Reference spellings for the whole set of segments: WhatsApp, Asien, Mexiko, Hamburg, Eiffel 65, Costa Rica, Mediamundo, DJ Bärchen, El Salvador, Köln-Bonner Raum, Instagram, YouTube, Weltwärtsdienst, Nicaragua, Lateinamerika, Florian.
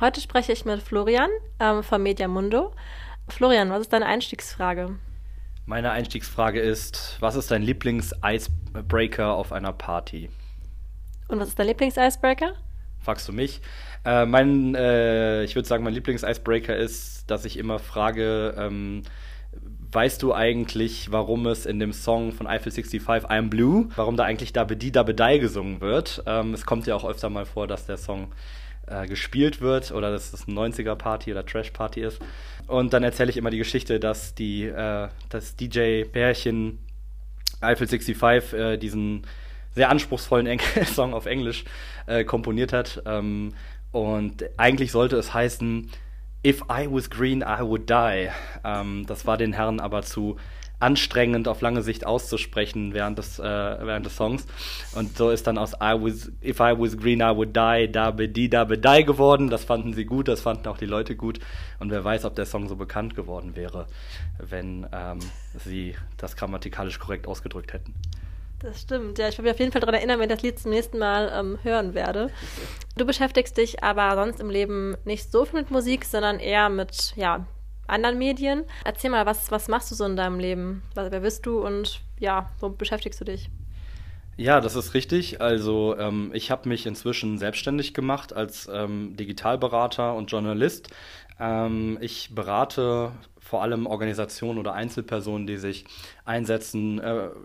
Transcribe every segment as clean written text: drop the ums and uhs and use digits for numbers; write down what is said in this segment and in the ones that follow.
Heute spreche ich mit Florian von Mediamundo. Florian, was ist deine Einstiegsfrage? Meine Einstiegsfrage ist, was ist dein Lieblings-Icebreaker auf einer Party? Und was ist dein Lieblings-Icebreaker? Fragst du mich? Ich würde sagen, mein Lieblings-Icebreaker ist, dass ich immer frage, weißt du eigentlich, warum es in dem Song von Eiffel 65, I'm Blue, warum da eigentlich Dabedi gesungen wird? Es kommt ja auch öfter mal vor, dass der Song gespielt wird oder dass das eine 90er-Party oder Trash-Party ist. Und dann erzähle ich immer die Geschichte, dass das DJ Bärchen Eiffel 65 diesen sehr anspruchsvollen Song auf Englisch komponiert hat. Und eigentlich sollte es heißen, If I was green, I would die. Das war den Herren aber zu anstrengend auf lange Sicht auszusprechen während des Songs. Und so ist dann aus If I was green, I would die, Dabedi geworden. Das fanden sie gut, das fanden auch die Leute gut. Und wer weiß, ob der Song so bekannt geworden wäre, wenn sie das grammatikalisch korrekt ausgedrückt hätten. Das stimmt. Ja, ich will mich auf jeden Fall daran erinnern, wenn ich das Lied zum nächsten Mal hören werde. Du beschäftigst dich aber sonst im Leben nicht so viel mit Musik, sondern eher mit anderen Medien. Erzähl mal, was machst du so in deinem Leben? Wer bist du und wo beschäftigst du dich? Ja, das ist richtig. Also ich habe mich inzwischen selbstständig gemacht als Digitalberater und Journalist. Ich berate vor allem Organisationen oder Einzelpersonen, die sich einsetzen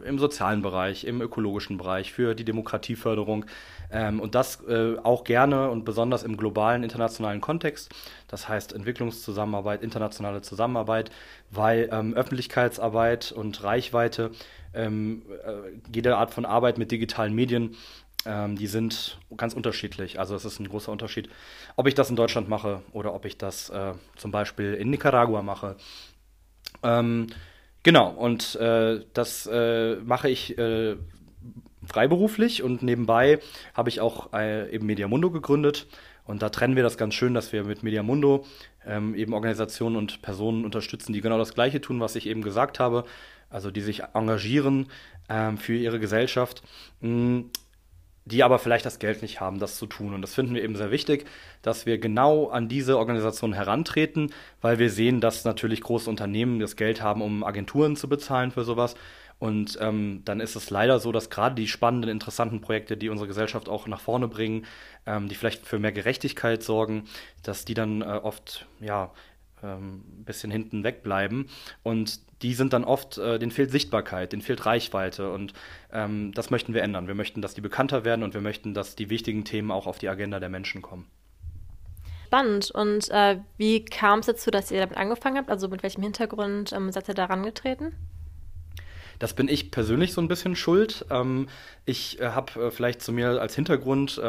im sozialen Bereich, im ökologischen Bereich, für die Demokratieförderung und das auch gerne und besonders im globalen, internationalen Kontext. Das heißt Entwicklungszusammenarbeit, internationale Zusammenarbeit, weil Öffentlichkeitsarbeit und Reichweite, jede Art von Arbeit mit digitalen Medien, die sind ganz unterschiedlich. Also es ist ein großer Unterschied, ob ich das in Deutschland mache oder ob ich das zum Beispiel in Nicaragua mache. Genau, und das mache ich freiberuflich und nebenbei habe ich auch eben Mediamundo gegründet. Und da trennen wir das ganz schön, dass wir mit Mediamundo eben Organisationen und Personen unterstützen, die genau das Gleiche tun, was ich eben gesagt habe, also die sich engagieren für ihre Gesellschaft, die aber vielleicht das Geld nicht haben, das zu tun. Und das finden wir eben sehr wichtig, dass wir genau an diese Organisationen herantreten, weil wir sehen, dass natürlich große Unternehmen das Geld haben, um Agenturen zu bezahlen für sowas. Und dann ist es leider so, dass gerade die spannenden, interessanten Projekte, die unsere Gesellschaft auch nach vorne bringen, die vielleicht für mehr Gerechtigkeit sorgen, dass die dann oft ein bisschen hinten wegbleiben. Und die sind dann oft, denen fehlt Sichtbarkeit, denen fehlt Reichweite und das möchten wir ändern. Wir möchten, dass die bekannter werden und wir möchten, dass die wichtigen Themen auch auf die Agenda der Menschen kommen. Spannend. Und wie kam es dazu, dass ihr damit angefangen habt? Also mit welchem Hintergrund seid ihr da rangetreten? Das bin ich persönlich so ein bisschen schuld. Ich habe vielleicht zu mir als Hintergrund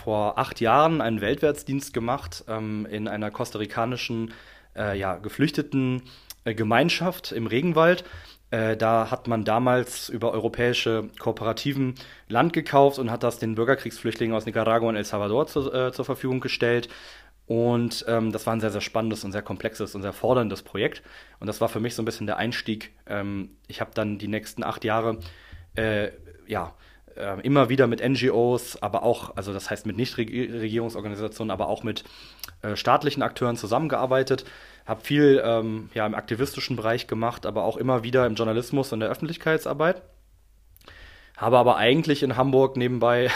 vor 8 Jahren einen Weltwärtsdienst gemacht in einer kostarikanischen geflüchteten Gemeinschaft im Regenwald. Da hat man damals über europäische Kooperativen Land gekauft und hat das den Bürgerkriegsflüchtlingen aus Nicaragua und El Salvador zur Verfügung gestellt. Und das war ein sehr, sehr spannendes und sehr komplexes und sehr forderndes Projekt. Und das war für mich so ein bisschen der Einstieg. Ich habe dann die nächsten 8 Jahre immer wieder mit NGOs, aber auch, also das heißt mit Nichtregierungsorganisationen, aber auch mit staatlichen Akteuren zusammengearbeitet, habe viel im aktivistischen Bereich gemacht, aber auch immer wieder im Journalismus und der Öffentlichkeitsarbeit. Habe aber eigentlich in Hamburg nebenbei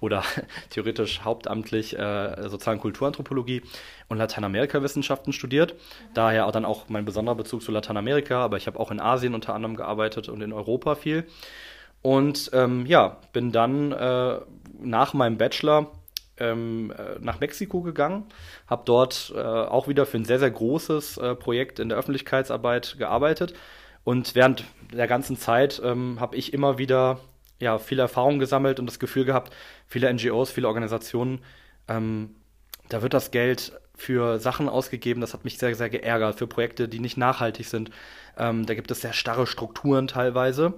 oder theoretisch hauptamtlich Sozial- und Kulturanthropologie und Lateinamerika-Wissenschaften studiert. Daher auch dann auch mein besonderer Bezug zu Lateinamerika, aber ich habe auch in Asien unter anderem gearbeitet und in Europa viel. Und bin dann nach meinem Bachelor nach Mexiko gegangen, habe dort auch wieder für ein sehr, sehr großes Projekt in der Öffentlichkeitsarbeit gearbeitet. Und während der ganzen Zeit habe ich immer wieder viel Erfahrung gesammelt und das Gefühl gehabt, viele NGOs, viele Organisationen, da wird das Geld für Sachen ausgegeben, das hat mich sehr, sehr geärgert, für Projekte, die nicht nachhaltig sind. Da gibt es sehr starre Strukturen teilweise.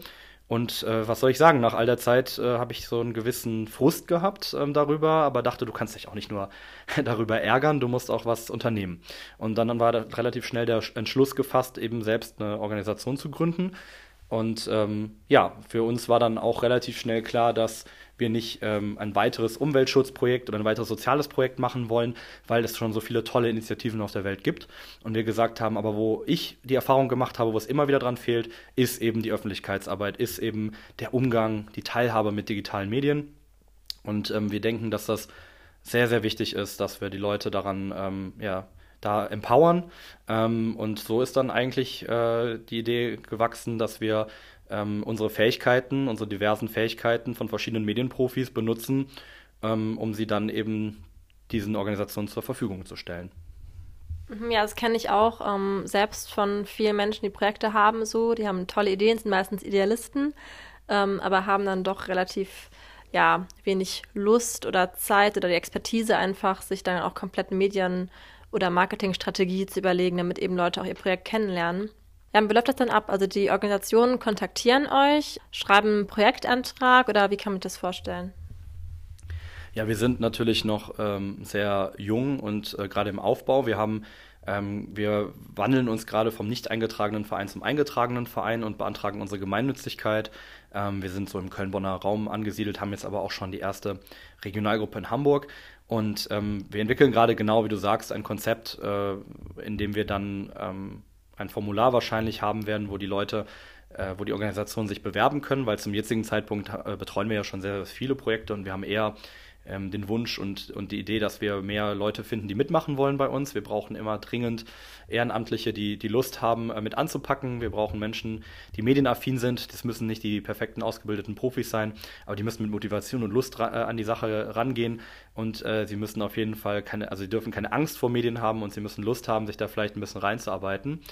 Und was soll ich sagen, nach all der Zeit habe ich so einen gewissen Frust gehabt darüber, aber dachte, du kannst dich auch nicht nur darüber ärgern, du musst auch was unternehmen. Und dann war da relativ schnell der Entschluss gefasst, eben selbst eine Organisation zu gründen. Und ja, für uns war dann auch relativ schnell klar, dass wir nicht ein weiteres Umweltschutzprojekt oder ein weiteres soziales Projekt machen wollen, weil es schon so viele tolle Initiativen auf der Welt gibt. Und wir gesagt haben, aber wo ich die Erfahrung gemacht habe, wo es immer wieder dran fehlt, ist eben die Öffentlichkeitsarbeit, ist eben der Umgang, die Teilhabe mit digitalen Medien. Und wir denken, dass das sehr, sehr wichtig ist, dass wir die Leute daran, da empowern. Und so ist dann eigentlich die Idee gewachsen, dass wir unsere Fähigkeiten, unsere diversen Fähigkeiten von verschiedenen Medienprofis benutzen, um sie dann eben diesen Organisationen zur Verfügung zu stellen. Ja, das kenne ich auch selbst von vielen Menschen, die Projekte haben. So, die haben tolle Ideen, sind meistens Idealisten, aber haben dann doch relativ wenig Lust oder Zeit oder die Expertise einfach, sich dann auch komplett Medien- oder Marketingstrategie zu überlegen, damit eben Leute auch ihr Projekt kennenlernen. Ja, wie läuft das dann ab? Also die Organisationen kontaktieren euch, schreiben einen Projektantrag oder wie kann man das vorstellen? Ja, wir sind natürlich noch sehr jung und gerade im Aufbau. Wir wandeln uns gerade vom nicht eingetragenen Verein zum eingetragenen Verein und beantragen unsere Gemeinnützigkeit. Wir sind so im Köln-Bonner Raum angesiedelt, haben jetzt aber auch schon die erste Regionalgruppe in Hamburg. Und wir entwickeln gerade genau, wie du sagst, ein Konzept, in dem wir dann ein Formular wahrscheinlich haben werden, wo die Leute, wo die Organisationen sich bewerben können, weil zum jetzigen Zeitpunkt betreuen wir ja schon sehr, sehr viele Projekte und wir haben eher den Wunsch und die Idee, dass wir mehr Leute finden, die mitmachen wollen bei uns. Wir brauchen immer dringend Ehrenamtliche, die Lust haben, mit anzupacken. Wir brauchen Menschen, die medienaffin sind. Das müssen nicht die perfekten, ausgebildeten Profis sein, aber die müssen mit Motivation und Lust an die Sache rangehen und sie müssen auf jeden Fall sie dürfen keine Angst vor Medien haben und sie müssen Lust haben, sich da vielleicht ein bisschen reinzuarbeiten.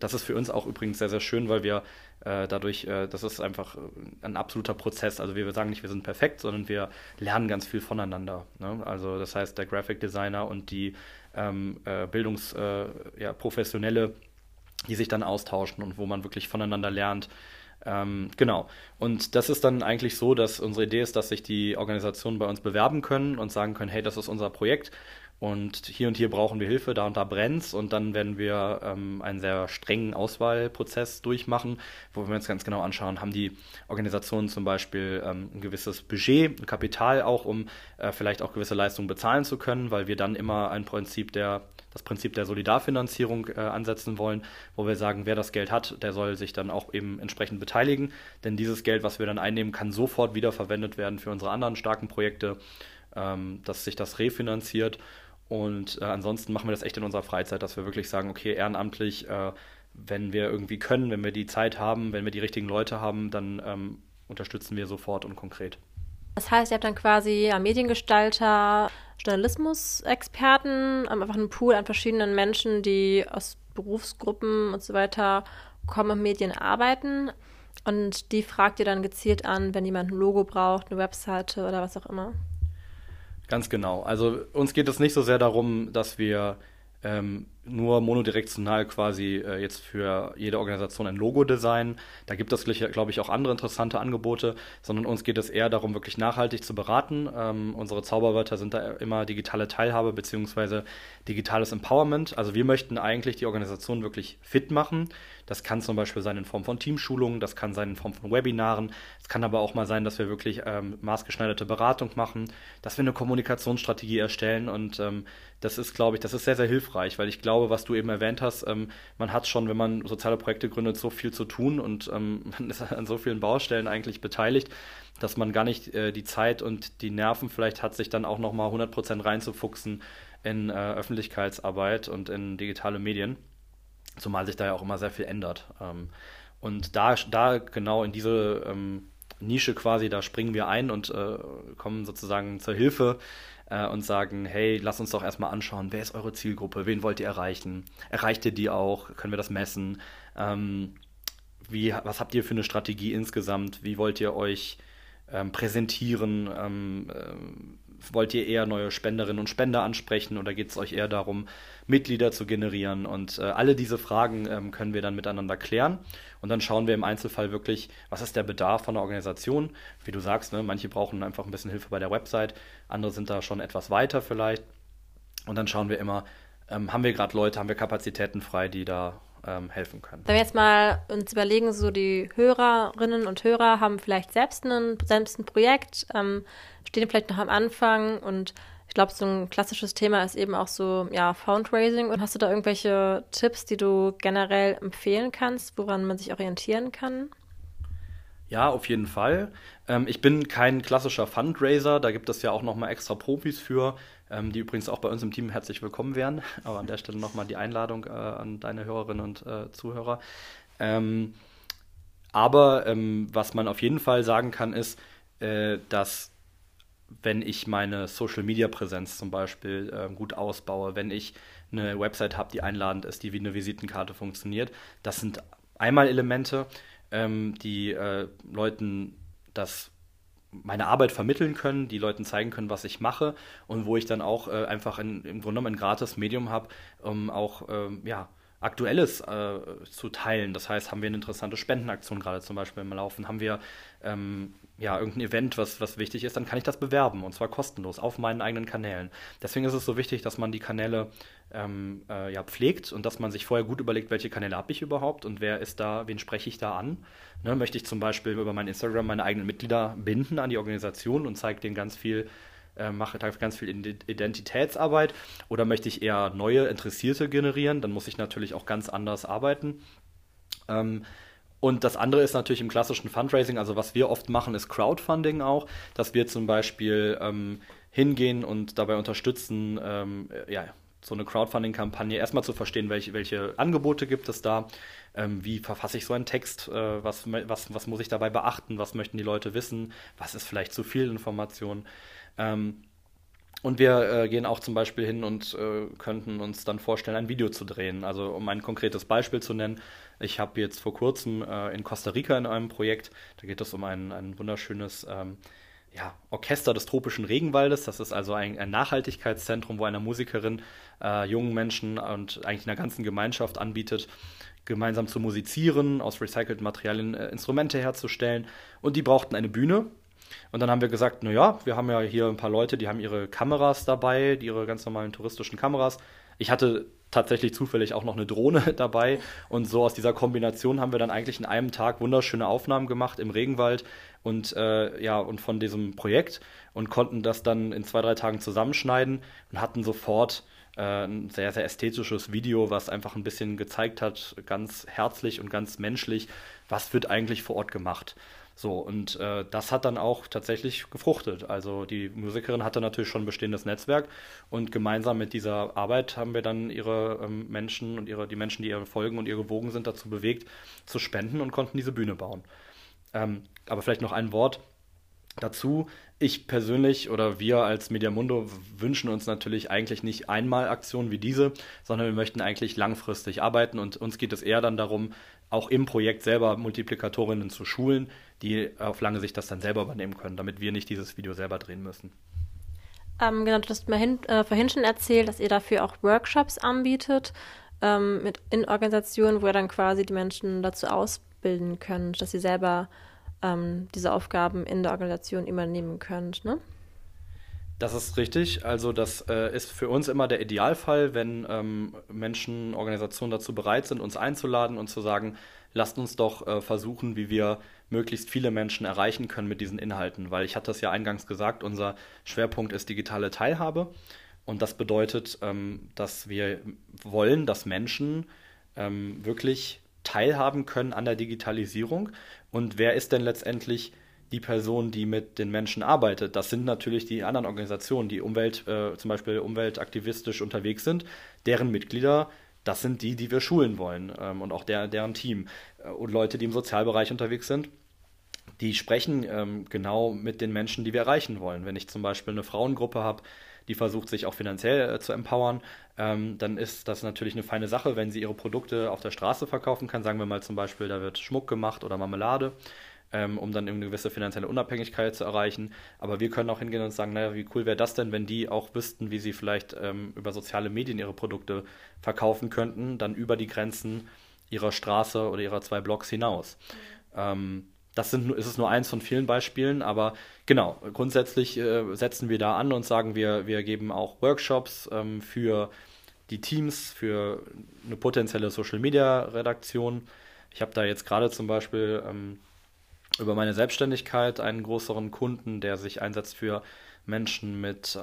Das ist für uns auch übrigens sehr, sehr schön, weil wir dadurch, das ist einfach ein absoluter Prozess. Also wir sagen nicht, wir sind perfekt, sondern wir lernen ganz viel voneinander. Ne? Also das heißt, der Graphic Designer und die Bildungsprofessionelle, die sich dann austauschen und wo man wirklich voneinander lernt. Genau. Und das ist dann eigentlich so, dass unsere Idee ist, dass sich die Organisationen bei uns bewerben können und sagen können, hey, das ist unser Projekt. Und hier brauchen wir Hilfe, da und da brennt's und dann werden wir einen sehr strengen Auswahlprozess durchmachen, wo wir uns ganz genau anschauen, haben die Organisationen zum Beispiel ein gewisses Budget, ein Kapital auch, um vielleicht auch gewisse Leistungen bezahlen zu können, weil wir dann immer das Prinzip der Solidarfinanzierung ansetzen wollen, wo wir sagen, wer das Geld hat, der soll sich dann auch eben entsprechend beteiligen, denn dieses Geld, was wir dann einnehmen, kann sofort wieder verwendet werden für unsere anderen starken Projekte, dass sich das refinanziert. Und ansonsten machen wir das echt in unserer Freizeit, dass wir wirklich sagen, okay, ehrenamtlich, wenn wir irgendwie können, wenn wir die Zeit haben, wenn wir die richtigen Leute haben, dann unterstützen wir sofort und konkret. Das heißt, ihr habt dann quasi Mediengestalter, Journalismusexperten, einfach einen Pool an verschiedenen Menschen, die aus Berufsgruppen und so weiter kommen und Medien arbeiten. Und die fragt ihr dann gezielt an, wenn jemand ein Logo braucht, eine Webseite oder was auch immer. Ganz genau. Also uns geht es nicht so sehr darum, dass wir nur monodirektional quasi jetzt für jede Organisation ein Logo designen. Da gibt es, glaube ich, auch andere interessante Angebote, sondern uns geht es eher darum, wirklich nachhaltig zu beraten. Unsere Zauberwörter sind da immer digitale Teilhabe bzw. digitales Empowerment. Also wir möchten eigentlich die Organisation wirklich fit machen. Das kann zum Beispiel sein in Form von Teamschulungen, das kann sein in Form von Webinaren. Es kann aber auch mal sein, dass wir wirklich maßgeschneiderte Beratung machen, dass wir eine Kommunikationsstrategie erstellen und das ist sehr, sehr hilfreich, weil ich glaube, was du eben erwähnt hast, man hat schon, wenn man soziale Projekte gründet, so viel zu tun und man ist an so vielen Baustellen eigentlich beteiligt, dass man gar nicht die Zeit und die Nerven vielleicht hat, sich dann auch nochmal 100% reinzufuchsen in Öffentlichkeitsarbeit und in digitale Medien, zumal sich da ja auch immer sehr viel ändert. Und da genau in diese Nische quasi, da springen wir ein und kommen sozusagen zur Hilfe und sagen, hey, lass uns doch erstmal anschauen, wer ist eure Zielgruppe, wen wollt ihr erreichen, erreicht ihr die auch, können wir das messen, was habt ihr für eine Strategie insgesamt, wie wollt ihr euch präsentieren, wollt ihr eher neue Spenderinnen und Spender ansprechen oder geht es euch eher darum, Mitglieder zu generieren? Und alle diese Fragen können wir dann miteinander klären und dann schauen wir im Einzelfall wirklich, was ist der Bedarf von der Organisation? Wie du sagst, ne, manche brauchen einfach ein bisschen Hilfe bei der Website, andere sind da schon etwas weiter vielleicht und dann schauen wir immer, haben wir gerade Leute, haben wir Kapazitäten frei, die da helfen können. Wenn wir jetzt mal uns überlegen, so die Hörerinnen und Hörer haben vielleicht selbst ein Projekt, stehen vielleicht noch am Anfang und ich glaube, so ein klassisches Thema ist eben auch so, ja, Fundraising. Und hast du da irgendwelche Tipps, die du generell empfehlen kannst, woran man sich orientieren kann? Ja, auf jeden Fall. Ich bin kein klassischer Fundraiser, da gibt es ja auch nochmal extra Profis für, die übrigens auch bei uns im Team herzlich willkommen wären. Aber an der Stelle nochmal die Einladung an deine Hörerinnen und Zuhörer. Aber was man auf jeden Fall sagen kann, ist, dass wenn ich meine Social-Media-Präsenz zum Beispiel gut ausbaue, wenn ich eine Website habe, die einladend ist, die wie eine Visitenkarte funktioniert, das sind einmal Elemente, die Leuten meine Arbeit vermitteln können, die Leuten zeigen können, was ich mache und wo ich dann auch einfach im Grunde genommen ein gratis Medium habe, um auch Aktuelles zu teilen. Das heißt, haben wir eine interessante Spendenaktion gerade zum Beispiel im Laufen, haben wir irgendein Event, was wichtig ist, dann kann ich das bewerben und zwar kostenlos auf meinen eigenen Kanälen. Deswegen ist es so wichtig, dass man die Kanäle pflegt und dass man sich vorher gut überlegt, welche Kanäle habe ich überhaupt und wen spreche ich da an. Ne, möchte ich zum Beispiel über mein Instagram meine eigenen Mitglieder binden an die Organisation und zeige denen ganz viel Identitätsarbeit, oder möchte ich eher neue Interessierte generieren, dann muss ich natürlich auch ganz anders arbeiten. Und das andere ist natürlich im klassischen Fundraising, also was wir oft machen, ist Crowdfunding auch, dass wir zum Beispiel hingehen und dabei unterstützen, so eine Crowdfunding-Kampagne erstmal zu verstehen, welche Angebote gibt es da, wie verfasse ich so einen Text, was muss ich dabei beachten, was möchten die Leute wissen, was ist vielleicht zu viel Information. Und wir gehen auch zum Beispiel hin und könnten uns dann vorstellen, ein Video zu drehen. Also um ein konkretes Beispiel zu nennen, ich habe jetzt vor kurzem in Costa Rica in einem Projekt, da geht es um ein wunderschönes Orchester des tropischen Regenwaldes. Das ist also ein Nachhaltigkeitszentrum, wo einer Musikerin jungen Menschen und eigentlich einer ganzen Gemeinschaft anbietet, gemeinsam zu musizieren, aus recycelten Materialien Instrumente herzustellen. Und die brauchten eine Bühne. Und dann haben wir gesagt, naja, wir haben ja hier ein paar Leute, die haben ihre Kameras dabei, ihre ganz normalen touristischen Kameras. Ich hatte tatsächlich zufällig auch noch eine Drohne dabei und so aus dieser Kombination haben wir dann eigentlich in einem Tag wunderschöne Aufnahmen gemacht im Regenwald und von diesem Projekt und konnten das dann in 2-3 Tagen zusammenschneiden und hatten sofort ein sehr, sehr ästhetisches Video, was einfach ein bisschen gezeigt hat, ganz herzlich und ganz menschlich, was wird eigentlich vor Ort gemacht. So, und das hat dann auch tatsächlich gefruchtet. Also die Musikerin hatte natürlich schon ein bestehendes Netzwerk und gemeinsam mit dieser Arbeit haben wir dann ihre Menschen und die Menschen, die ihr folgen und ihr gewogen sind, dazu bewegt, zu spenden und konnten diese Bühne bauen. Aber vielleicht noch ein Wort dazu. Ich persönlich oder wir als Mediamundo wünschen uns natürlich eigentlich nicht einmal Aktionen wie diese, sondern wir möchten eigentlich langfristig arbeiten und uns geht es eher dann darum, auch im Projekt selber Multiplikatorinnen zu schulen, die auf lange Sicht das dann selber übernehmen können, damit wir nicht dieses Video selber drehen müssen. Genau, du hast mir vorhin schon erzählt, dass ihr dafür auch Workshops anbietet in Organisationen, wo ihr dann quasi die Menschen dazu ausbilden könnt, dass sie selber diese Aufgaben in der Organisation übernehmen könnt, ne? Das ist richtig. Also das ist für uns immer der Idealfall, wenn Menschen, Organisationen dazu bereit sind, uns einzuladen und zu sagen, lasst uns doch versuchen, wie wir möglichst viele Menschen erreichen können mit diesen Inhalten. Weil ich hatte es ja eingangs gesagt, unser Schwerpunkt ist digitale Teilhabe. Und das bedeutet, dass wir wollen, dass Menschen wirklich teilhaben können an der Digitalisierung. Und wer ist denn letztendlich die Person, die mit den Menschen arbeitet? Das sind natürlich die anderen Organisationen, die zum Beispiel umweltaktivistisch unterwegs sind, deren Mitglieder, das sind die, die wir schulen wollen und auch deren Team. Und Leute, die im Sozialbereich unterwegs sind, die sprechen genau mit den Menschen, die wir erreichen wollen. Wenn ich zum Beispiel eine Frauengruppe habe, die versucht, sich auch finanziell zu empowern, dann ist das natürlich eine feine Sache, wenn sie ihre Produkte auf der Straße verkaufen kann. Sagen wir mal zum Beispiel, da wird Schmuck gemacht oder Marmelade, um dann eine gewisse finanzielle Unabhängigkeit zu erreichen. Aber wir können auch hingehen und sagen, naja, wie cool wäre das denn, wenn die auch wüssten, wie sie vielleicht über soziale Medien ihre Produkte verkaufen könnten, dann über die Grenzen ihrer Straße oder ihrer 2 Blocks hinaus. Das ist nur eins von vielen Beispielen, aber genau, grundsätzlich setzen wir da an und sagen, wir geben auch Workshops für die Teams für eine potenzielle Social-Media-Redaktion. Ich habe da jetzt gerade zum Beispiel über meine Selbstständigkeit einen größeren Kunden, der sich einsetzt für Menschen mit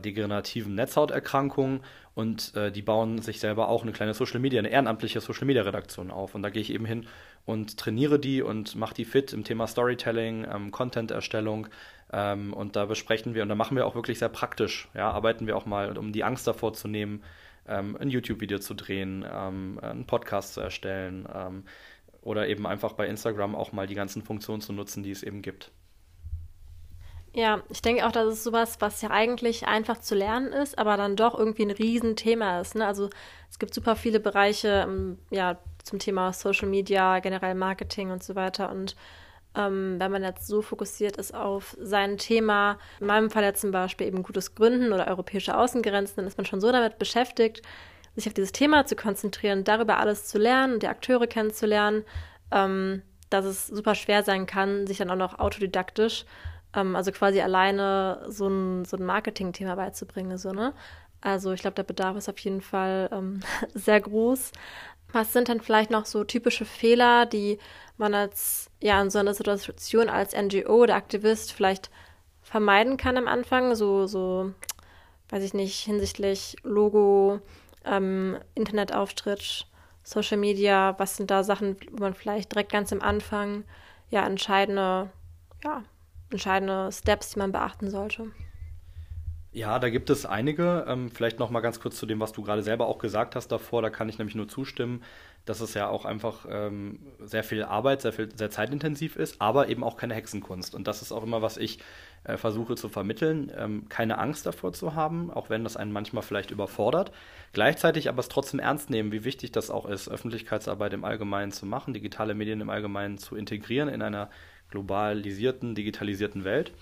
degenerativen Netzhauterkrankungen, und die bauen sich selber auch eine kleine eine ehrenamtliche Social-Media-Redaktion auf, und da gehe ich eben hin und trainiere die und mache die fit im Thema Storytelling, Content-Erstellung, und da besprechen wir, und da machen wir auch wirklich sehr praktisch, arbeiten wir auch mal, um die Angst davor zu nehmen, ein YouTube-Video zu drehen, einen Podcast zu erstellen, oder eben einfach bei Instagram auch mal die ganzen Funktionen zu nutzen, die es eben gibt. Ja, ich denke auch, das ist sowas, was ja eigentlich einfach zu lernen ist, aber dann doch irgendwie ein Riesenthema ist, ne? Also es gibt super viele Bereiche zum Thema Social Media, generell Marketing und so weiter, und wenn man jetzt so fokussiert ist auf sein Thema, in meinem Fall jetzt zum Beispiel eben gutes Gründen oder europäische Außengrenzen, dann ist man schon so damit beschäftigt, sich auf dieses Thema zu konzentrieren, darüber alles zu lernen und die Akteure kennenzulernen, dass es super schwer sein kann, sich dann auch noch autodidaktisch, also quasi alleine so ein Marketing-Thema beizubringen. So, ne? Also ich glaube, der Bedarf ist auf jeden Fall sehr groß. Was sind dann vielleicht noch so typische Fehler, die man als in so einer Situation als NGO oder Aktivist vielleicht vermeiden kann am Anfang? So weiß ich nicht, hinsichtlich Logo, Internetauftritt, Social Media, was sind da Sachen, wo man vielleicht direkt ganz am Anfang entscheidende Steps, die man beachten sollte? Ja, da gibt es einige. Vielleicht noch mal ganz kurz zu dem, was du gerade selber auch gesagt hast davor. Da kann ich nämlich nur zustimmen, dass es ja auch einfach sehr viel Arbeit, sehr zeitintensiv ist, aber eben auch keine Hexenkunst. Und das ist auch immer, was ich versuche zu vermitteln, keine Angst davor zu haben, auch wenn das einen manchmal vielleicht überfordert. Gleichzeitig aber es trotzdem ernst nehmen, wie wichtig das auch ist, Öffentlichkeitsarbeit im Allgemeinen zu machen, digitale Medien im Allgemeinen zu integrieren in einer globalisierten, digitalisierten Welt.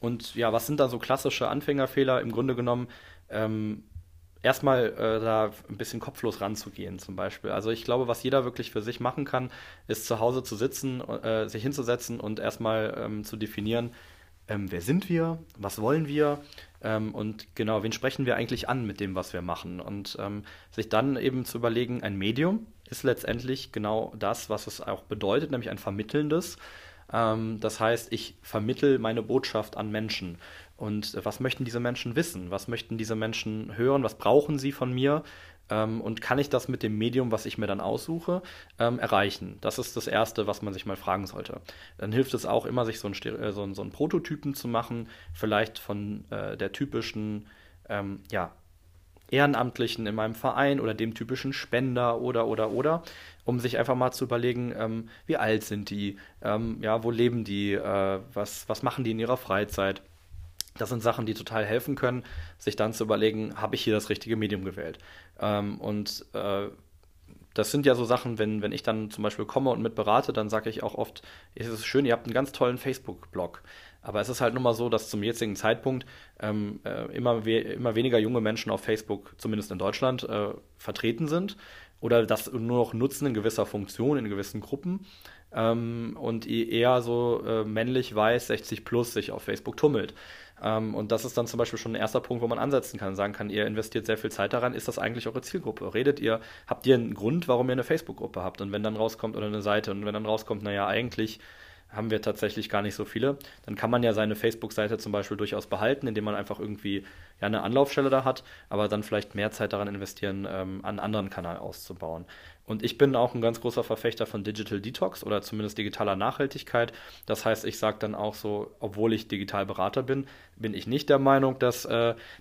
Und ja, was sind da so klassische Anfängerfehler? Im Grunde genommen erstmal da ein bisschen kopflos ranzugehen zum Beispiel. Also ich glaube, was jeder wirklich für sich machen kann, ist zu Hause zu sitzen, sich hinzusetzen und erstmal zu definieren, wer sind wir, was wollen wir und genau, wen sprechen wir eigentlich an mit dem, was wir machen. Und sich dann eben zu überlegen, ein Medium ist letztendlich genau das, was es auch bedeutet, nämlich ein vermittelndes. Das heißt, ich vermittle meine Botschaft an Menschen. Und was möchten diese Menschen wissen? Was möchten diese Menschen hören? Was brauchen sie von mir? Und kann ich das mit dem Medium, was ich mir dann aussuche, erreichen? Das ist das Erste, was man sich mal fragen sollte. Dann hilft es auch immer, sich so einen Prototypen zu machen, vielleicht von der typischen Ehrenamtlichen in meinem Verein oder dem typischen Spender oder, um sich einfach mal zu überlegen, wie alt sind die, wo leben die, was machen die in ihrer Freizeit. Das sind Sachen, die total helfen können, sich dann zu überlegen, habe ich hier das richtige Medium gewählt. Das sind ja so Sachen, wenn ich dann zum Beispiel komme und mitberate, dann sage ich auch oft, es ist schön, ihr habt einen ganz tollen Facebook-Blog. Aber es ist halt nun mal so, dass zum jetzigen Zeitpunkt immer weniger junge Menschen auf Facebook, zumindest in Deutschland, vertreten sind oder das nur noch nutzen in gewisser Funktion, in gewissen Gruppen. Und eher so männlich, weiß, 60+ sich auf Facebook tummelt. Und das ist dann zum Beispiel schon ein erster Punkt, wo man ansetzen kann, sagen kann, ihr investiert sehr viel Zeit daran, ist das eigentlich eure Zielgruppe? Habt ihr einen Grund, warum ihr eine Facebook-Gruppe habt? Und wenn dann rauskommt, oder eine Seite, und wenn dann rauskommt, eigentlich haben wir tatsächlich gar nicht so viele, dann kann man ja seine Facebook-Seite zum Beispiel durchaus behalten, indem man einfach irgendwie eine Anlaufstelle da hat, aber dann vielleicht mehr Zeit daran investieren, einen anderen Kanal auszubauen. Und ich bin auch ein ganz großer Verfechter von Digital Detox oder zumindest digitaler Nachhaltigkeit. Das heißt, ich sage dann auch so, obwohl ich Digitalberater bin, bin ich nicht der Meinung, dass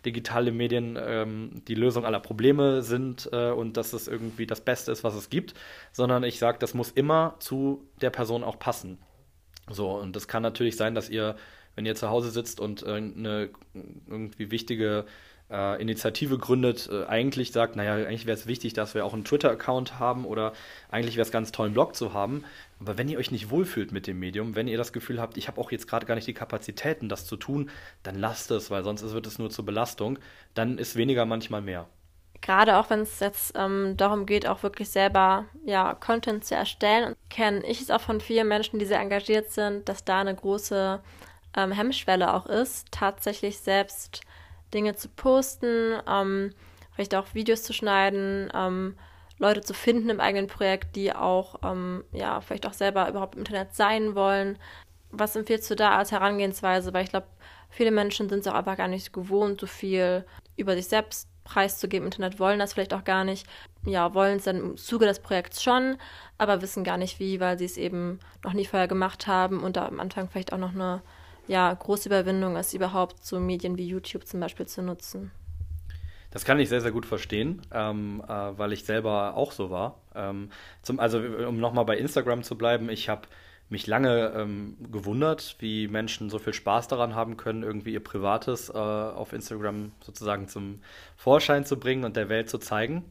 digitale Medien die Lösung aller Probleme sind und dass es irgendwie das Beste ist, was es gibt, sondern ich sage, das muss immer zu der Person auch passen. So, und das kann natürlich sein, dass ihr, wenn ihr zu Hause sitzt und eine irgendwie wichtige Initiative gründet, eigentlich sagt, eigentlich wäre es wichtig, dass wir auch einen Twitter-Account haben oder eigentlich wäre es ganz toll, einen Blog zu haben. Aber wenn ihr euch nicht wohlfühlt mit dem Medium, wenn ihr das Gefühl habt, ich habe auch jetzt gerade gar nicht die Kapazitäten, das zu tun, dann lasst es, weil sonst wird es nur zur Belastung. Dann ist weniger manchmal mehr. Gerade auch, wenn es jetzt darum geht, auch wirklich selber Content zu erstellen, kenne ich es auch von vielen Menschen, die sehr engagiert sind, dass da eine große Hemmschwelle auch ist, tatsächlich selbst Dinge zu posten, vielleicht auch Videos zu schneiden, Leute zu finden im eigenen Projekt, die auch ja, vielleicht auch selber überhaupt im Internet sein wollen. Was empfiehlst du da als Herangehensweise? Weil ich glaube, viele Menschen sind es auch einfach gar nicht gewohnt, so viel über sich selbst preiszugeben. Im Internet wollen das vielleicht auch gar nicht. Ja, wollen es dann im Zuge des Projekts schon, aber wissen gar nicht wie, weil sie es eben noch nie vorher gemacht haben und da am Anfang vielleicht auch noch eine ja, große Überwindung ist, überhaupt so Medien wie YouTube zum Beispiel zu nutzen. Das kann ich sehr, sehr gut verstehen, weil ich selber auch so war. Also um nochmal bei Instagram zu bleiben, ich habe mich lange gewundert, wie Menschen so viel Spaß daran haben können, irgendwie ihr Privates auf Instagram sozusagen zum Vorschein zu bringen und der Welt zu zeigen.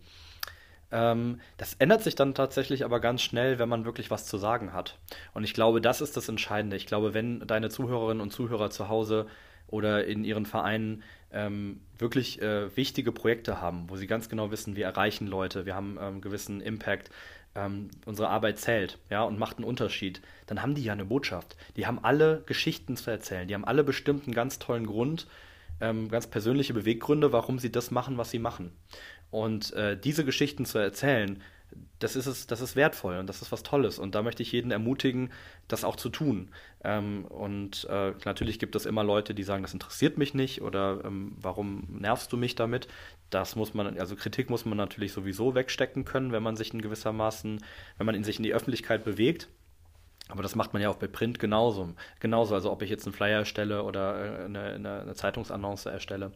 Das ändert sich dann tatsächlich aber ganz schnell, wenn man wirklich was zu sagen hat. Und ich glaube, das ist das Entscheidende. Ich glaube, wenn deine Zuhörerinnen und Zuhörer zu Hause oder in ihren Vereinen wirklich wichtige Projekte haben, wo sie ganz genau wissen, wir erreichen Leute, wir haben einen gewissen Impact, unsere Arbeit zählt, ja, und macht einen Unterschied, dann haben die ja eine Botschaft. Die haben alle Geschichten zu erzählen, die haben alle bestimmt einen ganz tollen Grund, ganz persönliche Beweggründe, warum sie das machen, was sie machen. Und diese Geschichten zu erzählen, das ist wertvoll und das ist was Tolles. Und da möchte ich jeden ermutigen, das auch zu tun. Und natürlich gibt es immer Leute, die sagen, das interessiert mich nicht oder warum nervst du mich damit? Das muss man, also Kritik muss man natürlich sowieso wegstecken können, wenn man sich in gewissermaßen, wenn man sich in die Öffentlichkeit bewegt. Aber das macht man ja auch bei Print genauso. Also ob ich jetzt einen Flyer erstelle oder eine Zeitungsannonce erstelle.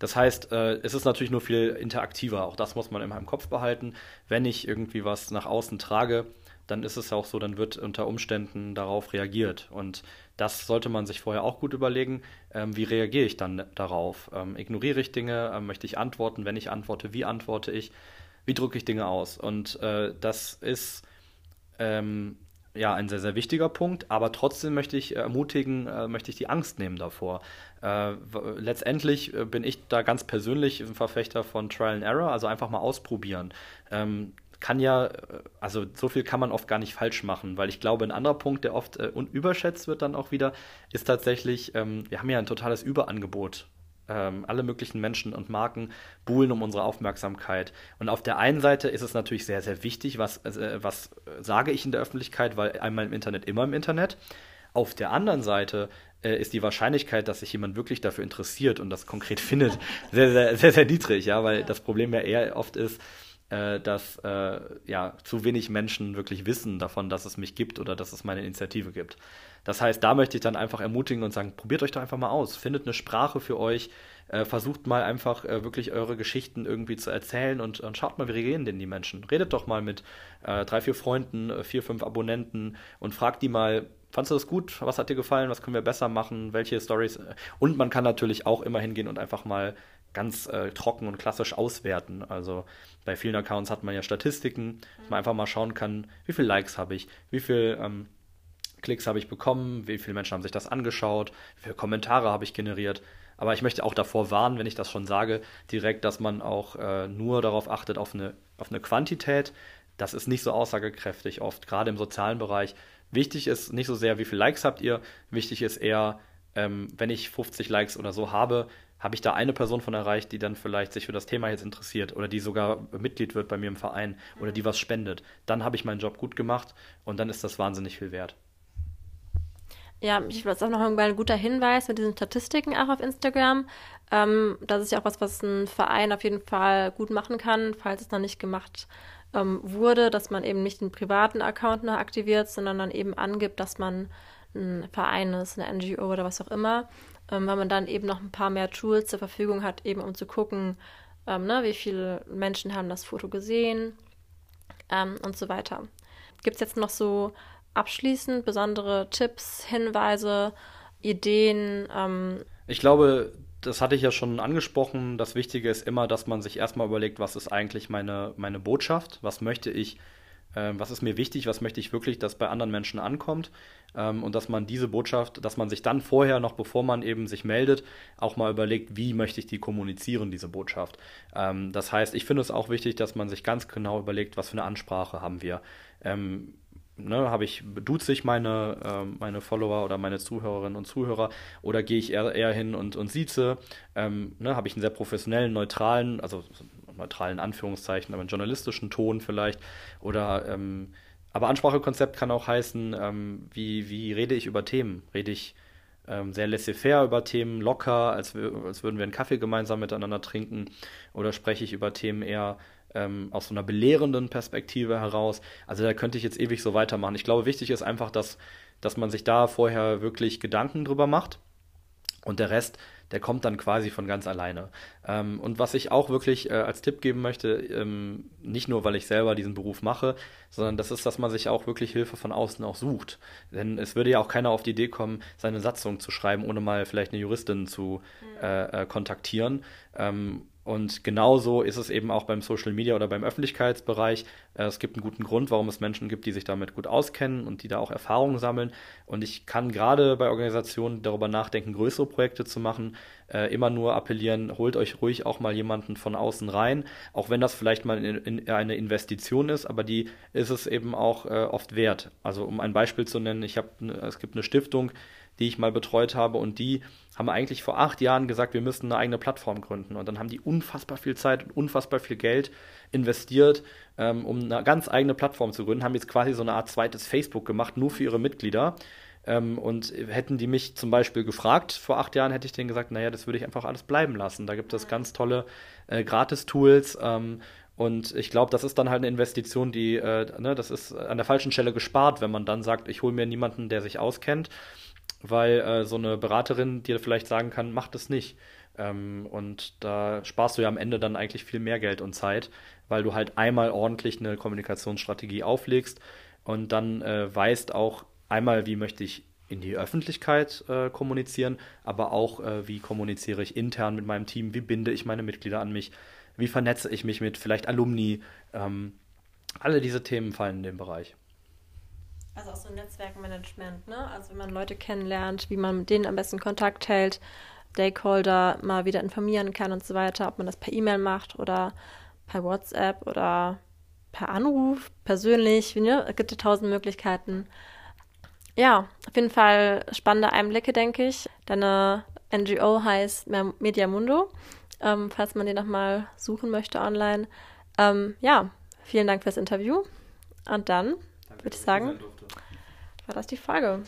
Das heißt, es ist natürlich nur viel interaktiver. Auch das muss man immer im Kopf behalten. Wenn ich irgendwie was nach außen trage, dann ist es auch so, dann wird unter Umständen darauf reagiert. Und das sollte man sich vorher auch gut überlegen. Wie reagiere ich dann darauf? Ignoriere ich Dinge? Möchte ich antworten? Wenn ich antworte, wie antworte ich? Wie drücke ich Dinge aus? Und das ist ja, ein sehr, sehr wichtiger Punkt, aber trotzdem möchte ich ermutigen, möchte ich die Angst nehmen davor. Letztendlich bin ich da ganz persönlich ein Verfechter von Trial and Error, also einfach mal ausprobieren. Kann ja, also so viel kann man oft gar nicht falsch machen, weil ich glaube, ein anderer Punkt, der oft überschätzt wird dann auch wieder, ist tatsächlich, wir haben ja ein totales Überangebot. Alle möglichen Menschen und Marken buhlen um unsere Aufmerksamkeit. Und auf der einen Seite ist es natürlich sehr, sehr wichtig, was sage ich in der Öffentlichkeit, weil einmal im Internet, immer im Internet. Auf der anderen Seite ist die Wahrscheinlichkeit, dass sich jemand wirklich dafür interessiert und das konkret findet, sehr, sehr, sehr, sehr niedrig, ja, weil das Problem ja eher oft ist, dass ja, zu wenig Menschen wirklich wissen davon, dass es mich gibt oder dass es meine Initiative gibt. Das heißt, da möchte ich dann einfach ermutigen und sagen, probiert euch doch einfach mal aus, findet eine Sprache für euch, versucht mal einfach wirklich eure Geschichten irgendwie zu erzählen und schaut mal, wie reagieren denn die Menschen. Redet doch mal mit 3, 4 Freunden, 4, 5 Abonnenten und fragt die mal, fandst du das gut? Was hat dir gefallen? Was können wir besser machen? Welche Storys? Und man kann natürlich auch immer hingehen und einfach mal ganz trocken und klassisch auswerten. Also bei vielen Accounts hat man ja Statistiken, dass man einfach mal schauen kann, wie viele Likes habe ich, wie viele Klicks habe ich bekommen, wie viele Menschen haben sich das angeschaut, wie viele Kommentare habe ich generiert. Aber ich möchte auch davor warnen, wenn ich das schon sage, direkt, dass man auch nur darauf achtet, auf eine Quantität. Das ist nicht so aussagekräftig oft, gerade im sozialen Bereich. Wichtig ist nicht so sehr, wie viele Likes habt ihr, wichtig ist eher, wenn ich 50 Likes oder so habe, habe ich da eine Person von erreicht, die dann vielleicht sich für das Thema jetzt interessiert oder die sogar Mitglied wird bei mir im Verein oder die was spendet. Dann habe ich meinen Job gut gemacht und dann ist das wahnsinnig viel wert. Ja, ich will das auch noch ein guter Hinweis mit diesen Statistiken auch auf Instagram. Das ist ja auch was ein Verein auf jeden Fall gut machen kann, falls es noch nicht gemacht wurde, dass man eben nicht den privaten Account noch aktiviert, sondern dann eben angibt, dass man ein Verein ist, eine NGO oder was auch immer, weil man dann eben noch ein paar mehr Tools zur Verfügung hat, eben um zu gucken, wie viele Menschen haben das Foto gesehen und so weiter. Gibt es jetzt noch so abschließend besondere Tipps, Hinweise, Ideen? Ich glaube, das hatte ich ja schon angesprochen. Das Wichtige ist immer, dass man sich erstmal überlegt, was ist eigentlich meine Botschaft, was möchte ich, was ist mir wichtig, was möchte ich wirklich, dass bei anderen Menschen ankommt, und dass man diese Botschaft, dass man sich dann vorher noch, bevor man eben sich meldet, auch mal überlegt, wie möchte ich die kommunizieren, diese Botschaft. Das heißt, ich finde es auch wichtig, dass man sich ganz genau überlegt, was für eine Ansprache haben wir. ne, habe ich, duze ich meine Follower oder meine Zuhörerinnen und Zuhörer, oder gehe ich eher hin und sieze, ne, habe ich einen sehr professionellen, neutralen, also neutralen Anführungszeichen, aber einen journalistischen Ton vielleicht, oder aber Ansprachekonzept kann auch heißen, wie rede ich über Themen? Rede ich sehr laissez-faire über Themen, locker, als würden wir einen Kaffee gemeinsam miteinander trinken, oder spreche ich über Themen eher aus so einer belehrenden Perspektive heraus? Also da könnte ich jetzt ewig so weitermachen. Ich glaube, wichtig ist einfach, dass man sich da vorher wirklich Gedanken drüber macht, und der Rest, der kommt dann quasi von ganz alleine. Und was ich auch wirklich als Tipp geben möchte, nicht nur, weil ich selber diesen Beruf mache, sondern das ist, dass man sich auch wirklich Hilfe von außen auch sucht. Denn es würde ja auch keiner auf die Idee kommen, seine Satzung zu schreiben, ohne mal vielleicht eine Juristin zu kontaktieren. Und genauso ist es eben auch beim Social Media oder beim Öffentlichkeitsbereich. Es gibt einen guten Grund, warum es Menschen gibt, die sich damit gut auskennen und die da auch Erfahrungen sammeln. Und ich kann gerade bei Organisationen darüber nachdenken, größere Projekte zu machen, immer nur appellieren, holt euch ruhig auch mal jemanden von außen rein, auch wenn das vielleicht mal eine Investition ist, aber die ist es eben auch oft wert. Also um ein Beispiel zu nennen, es gibt eine Stiftung, die ich mal betreut habe, und die haben eigentlich vor 8 Jahren gesagt, wir müssen eine eigene Plattform gründen, und dann haben die unfassbar viel Zeit und unfassbar viel Geld investiert, um eine ganz eigene Plattform zu gründen, haben jetzt quasi so eine Art zweites Facebook gemacht, nur für ihre Mitglieder, und hätten die mich zum Beispiel gefragt, vor 8 Jahren hätte ich denen gesagt, naja, das würde ich einfach alles bleiben lassen, da gibt es ganz tolle Gratis-Tools, und ich glaube, das ist dann halt eine Investition, die, das ist an der falschen Stelle gespart, wenn man dann sagt, ich hole mir niemanden, der sich auskennt, weil so eine Beraterin dir vielleicht sagen kann, mach das nicht. Und da sparst du ja am Ende dann eigentlich viel mehr Geld und Zeit, weil du halt einmal ordentlich eine Kommunikationsstrategie auflegst und dann weißt auch einmal, wie möchte ich in die Öffentlichkeit kommunizieren, aber auch, wie kommuniziere ich intern mit meinem Team, wie binde ich meine Mitglieder an mich, wie vernetze ich mich mit vielleicht Alumni. Alle diese Themen fallen in den Bereich. Also auch so ein Netzwerkmanagement, ne? Also wenn man Leute kennenlernt, wie man mit denen am besten Kontakt hält, Stakeholder mal wieder informieren kann und so weiter, ob man das per E-Mail macht oder per WhatsApp oder per Anruf, persönlich, ne? Es gibt ja 1000 Möglichkeiten. Ja, auf jeden Fall spannende Einblicke, denke ich. Deine NGO heißt Mediamundo, falls man die nochmal suchen möchte online. Ja, vielen Dank fürs Interview, und dann würde ich sagen, war das die Frage.